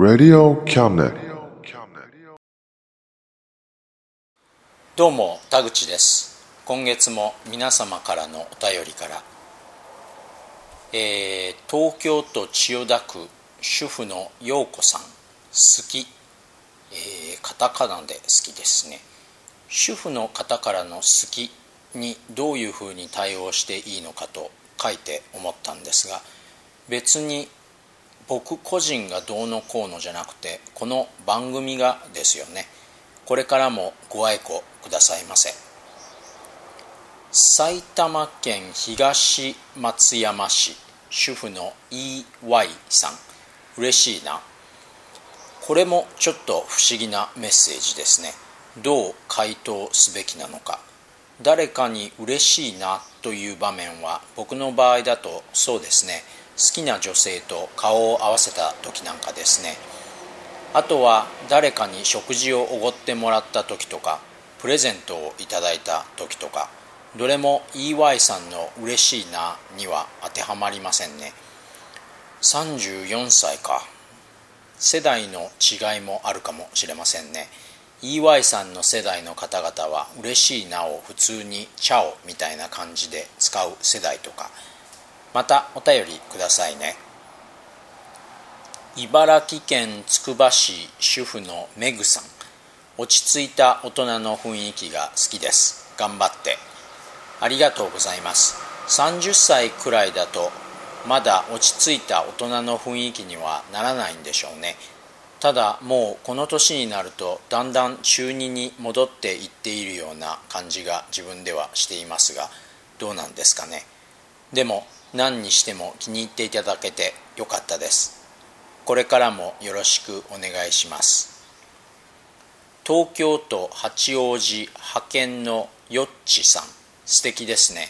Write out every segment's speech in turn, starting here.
Radio Camnet。どうも田口です。今月も皆様からのお便りから、東京都千代田区主婦の陽子さん、好き、カタカナで好きですね。主婦の方からの好きにどういうふうに対応していいのかと書いて思ったんですが、別に僕個人がどうのこうのじゃなくて、この番組がですよね。これからもご愛顧くださいませ。埼玉県東松山市主婦の EY さん、嬉しいな。これもちょっと不思議なメッセージですね。どう回答すべきなのか。誰かに嬉しいなという場面は、僕の場合だとそうですね、好きな女性と顔を合わせた時なんかですね。あとは誰かに食事をおごってもらった時とか、プレゼントをいただいた時とか、どれも EY さんの嬉しいなには当てはまりませんね。34歳か。世代の違いもあるかもしれませんね。EY さんの世代の方々は嬉しいなを普通にチャオみたいな感じで使う世代とか。またお便りくださいね。茨城県つくば市主婦のメグさん、落ち着いた大人の雰囲気が好きです。頑張って。ありがとうございます。30歳くらいだとまだ落ち着いた大人の雰囲気にはならないんでしょうね。ただもうこの年になるとだんだん中二に戻っていっているような感じが自分ではしていますが、どうなんですかね。でも何にしても気に入っていただけてよかったです。これからもよろしくお願いします。東京都八王子派遣のよっちさん、素敵ですね。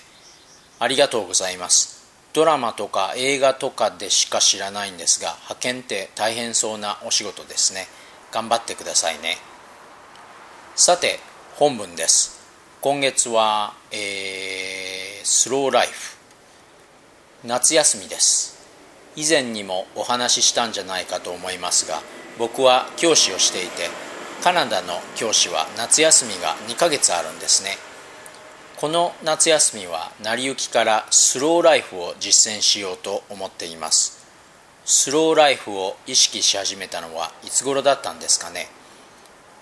ありがとうございます。ドラマとか映画とかでしか知らないんですが、派遣って大変そうなお仕事ですね。頑張ってくださいね。さて本文です。今月は、スローライフ、夏休みです。以前にもお話ししたんじゃないかと思いますが、僕は教師をしていて、カナダの教師は夏休みが2ヶ月あるんですね。この夏休みは成り行きからスローライフを実践しようと思っています。スローライフを意識し始めたのはいつ頃だったんですかね。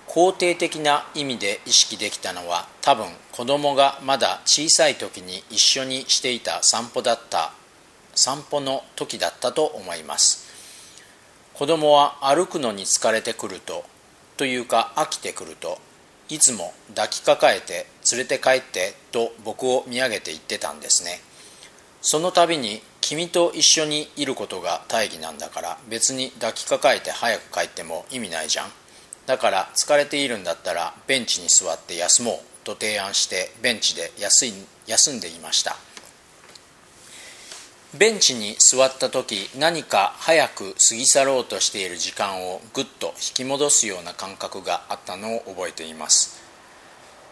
肯定的な意味で意識できたのは、多分子供がまだ小さい時に一緒にしていた散歩の時だったと思います。子供は歩くのに疲れてくるというか飽きてくると、いつも抱きかかえて連れて帰ってと僕を見上げて言ってたんですね。その度に、君と一緒にいることが大義なんだから別に抱きかかえて早く帰っても意味ないじゃん。だから疲れているんだったらベンチに座って休もうと提案して、ベンチで休んでいました。ベンチに座った時、何か早く過ぎ去ろうとしている時間をぐっと引き戻すような感覚があったのを覚えています。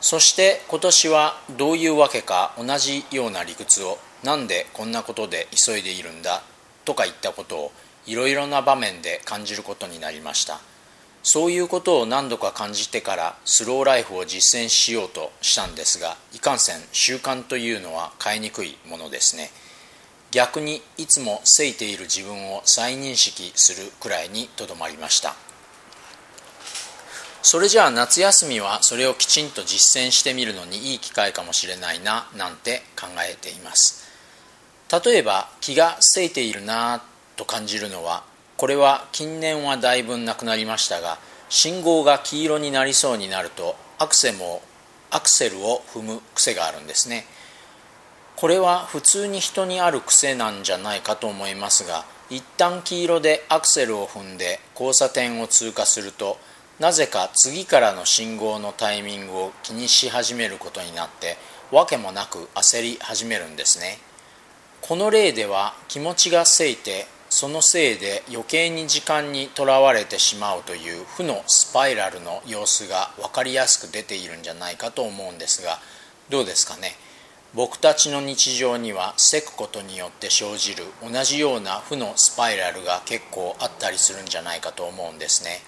そして今年はどういうわけか同じような理屈を、なんでこんなことで急いでいるんだとか言ったことをいろいろな場面で感じることになりました。そういうことを何度か感じてからスローライフを実践しようとしたんですが、いかんせん習慣というのは変えにくいものですね。逆にいつもせいている自分を再認識するくらいにとどまりました。それじゃあ夏休みはそれをきちんと実践してみるのにいい機会かもしれないな、なんて考えています。例えば気がせいているなと感じるのは、これは近年はだいぶなくなりましたが、信号が黄色になりそうになるとアクセルを踏む癖があるんですね。これは普通に人にある癖なんじゃないかと思いますが、一旦黄色でアクセルを踏んで交差点を通過すると、なぜか次からの信号のタイミングを気にし始めることになって、わけもなく焦り始めるんですね。この例では気持ちがせいて、そのせいで余計に時間にとらわれてしまうという負のスパイラルの様子が分かりやすく出ているんじゃないかと思うんですが、どうですかね。僕たちの日常にはせくことによって生じる同じような負のスパイラルが結構あったりするんじゃないかと思うんですね。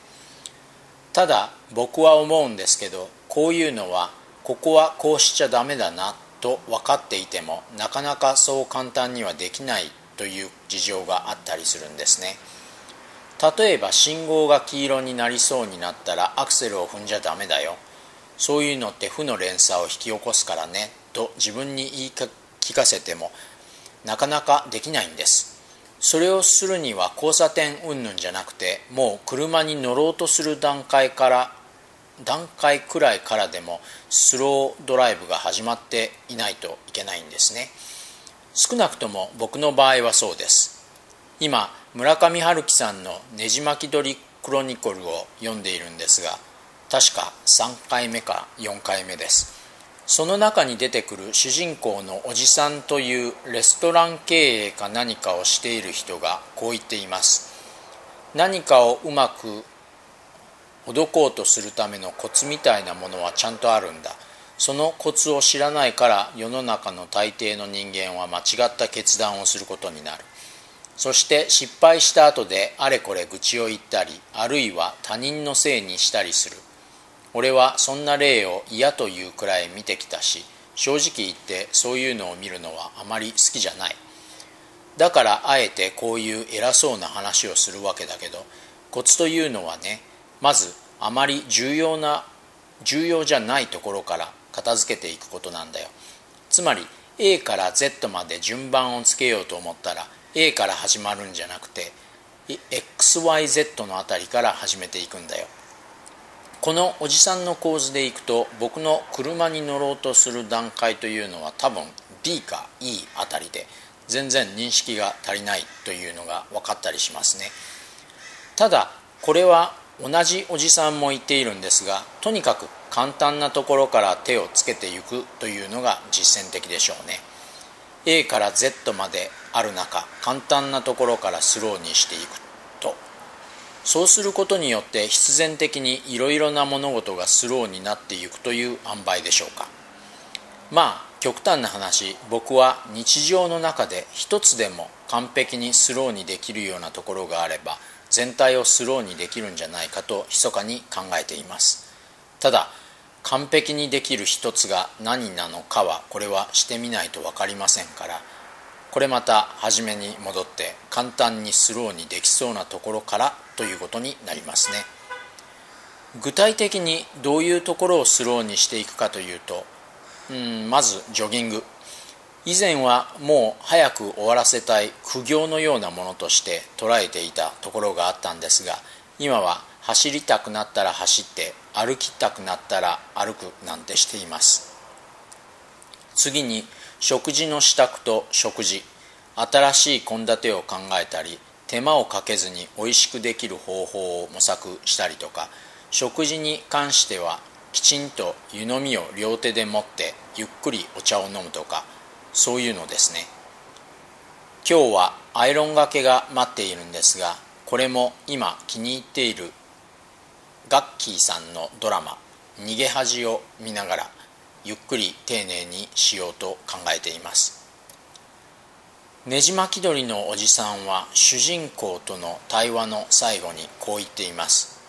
ただ僕は思うんですけど、こういうのはここはこうしちゃダメだなと分かっていてもなかなかそう簡単にはできないという事情があったりするんですね。例えば信号が黄色になりそうになったらアクセルを踏んじゃダメだよ。そういうのって負の連鎖を引き起こすからねと自分に言い聞かせてもなかなかできないんです。それをするには交差点云々じゃなくて、もう車に乗ろうとする段階くらいからでもスロードライブが始まっていないといけないんですね。少なくとも僕の場合はそうです。今村上春樹さんのねじ巻き鳥クロニクルを読んでいるんですが、確か3回目か4回目です。その中に出てくる主人公のおじさんというレストラン経営か何かをしている人がこう言っています。何かをうまくほどこうとするためのコツみたいなものはちゃんとあるんだ。そのコツを知らないから世の中の大抵の人間は間違った決断をすることになる。そして失敗した後であれこれ愚痴を言ったり、あるいは他人のせいにしたりする。俺はそんな例を嫌というくらい見てきたし、正直言ってそういうのを見るのはあまり好きじゃない。だからあえてこういう偉そうな話をするわけだけど、コツというのはね、まずあまり重要じゃないところから片付けていくことなんだよ。つまり A から Z まで順番をつけようと思ったら A から始まるんじゃなくて XYZ のあたりから始めていくんだよ。このおじさんの構図でいくと、僕の車に乗ろうとする段階というのは多分 D か E あたりで、全然認識が足りないというのが分かったりしますね。ただこれは同じおじさんも言っているんですが、とにかく簡単なところから手をつけていくというのが実践的でしょうね。 A から Z まである中、簡単なところからスローにしていくと、そうすることによって必然的にいろいろな物事がスローになっていくという塩梅でしょうか。まあ極端な話、僕は日常の中で一つでも完璧にスローにできるようなところがあれば全体をスローにできるんじゃないかと密かに考えています。ただ完璧にできる一つが何なのかは、これはしてみないと分かりませんから、これまた初めに戻って簡単にスローにできそうなところからということになりますね。具体的にどういうところをスローにしていくかというと、まずジョギング。以前はもう早く終わらせたい苦行のようなものとして捉えていたところがあったんですが、今は走りたくなったら走って歩きたくなったら歩くなんてしています。次に食事の支度と食事、新しい献立を考えたり、手間をかけずに美味しくできる方法を模索したりとか、食事に関してはきちんと湯飲みを両手で持ってゆっくりお茶を飲むとか、そういうのですね。今日はアイロンがけが待っているんですが、これも今気に入っているガッキーさんのドラマ逃げ恥を見ながらゆっくり丁寧にしようと考えています。ねじ巻き鳥のおじさんは主人公との対話の最後にこう言っています。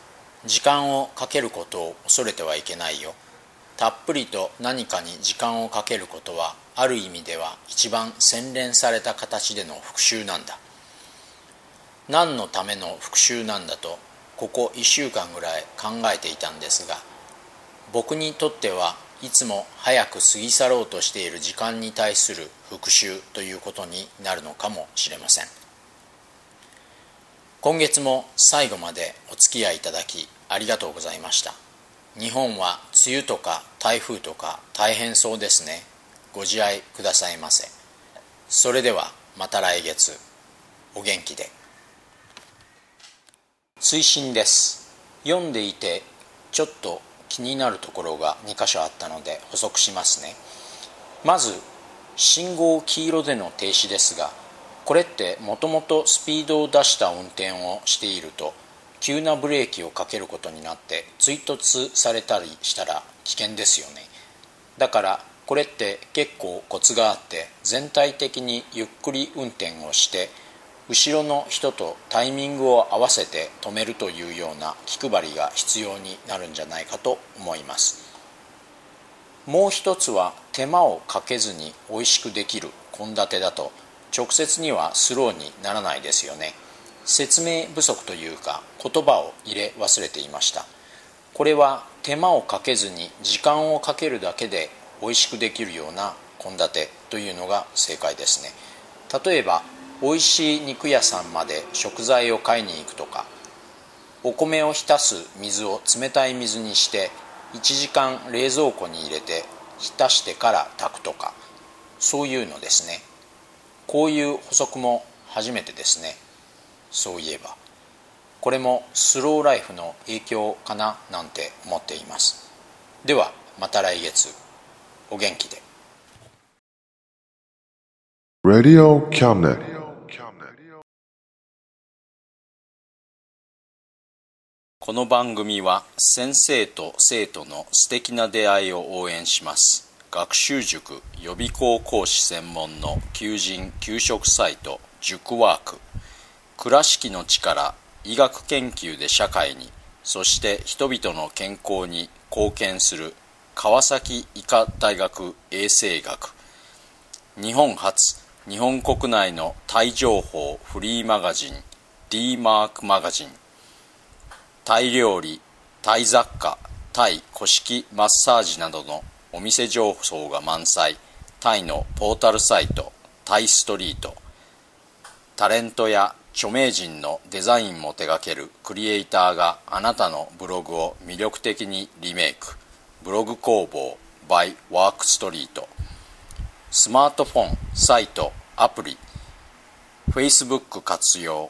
時間をかけることを恐れてはいけないよ。たっぷりと何かに時間をかけることはある意味では一番洗練された形での復習なんだ。何のための復習なんだとここ1週間ぐらい考えていたんですが、僕にとってはいつも早く過ぎ去ろうとしている時間に対する復習ということになるのかもしれません。今月も最後までお付き合いいただきありがとうございました。日本は梅雨とか台風とか大変そうですね。ご自愛くださいませ。それではまた来月。お元気で。推進です。読んでいてちょっと気になるところが2箇所あったので補足しますね。まず信号黄色での停止ですが、これってもともとスピードを出した運転をしていると急なブレーキをかけることになって追突されたりしたら危険ですよね。だからこれって結構コツがあって、全体的にゆっくり運転をして後ろの人とタイミングを合わせて止めるというような気配りが必要になるんじゃないかと思います。もう一つは手間をかけずに美味しくできる献立だと直接にはスローにならないですよね。説明不足というか言葉を入れ忘れていました。これは手間をかけずに時間をかけるだけで美味しくできるような献立というのが正解ですね。例えば美味しい肉屋さんまで食材を買いに行くとか、お米を浸す水を冷たい水にして1時間冷蔵庫に入れて浸してから炊くとか、そういうのですね。こういう補足も初めてですね。そういえばこれもスローライフの影響かななんて思っています。ではまた来月。お元気で。Radio Cabinet。この番組は先生と生徒の素敵な出会いを応援します。学習塾予備校講師専門の求人・求職サイト塾ワーク。倉敷の力、医学研究で社会に、そして人々の健康に貢献する川崎医科大学衛生学。日本初、日本国内のタイ情報フリーマガジン D マークマガジン。タイ料理、タイ雑貨、タイ古式マッサージなどのお店情報が満載。タイのポータルサイトタイストリート。タレントや著名人のデザインも手掛けるクリエイターがあなたのブログを魅力的にリメイク。ブログ工房 by ワークストリート。スマートフォン、サイト、アプリ。 Facebook 活用。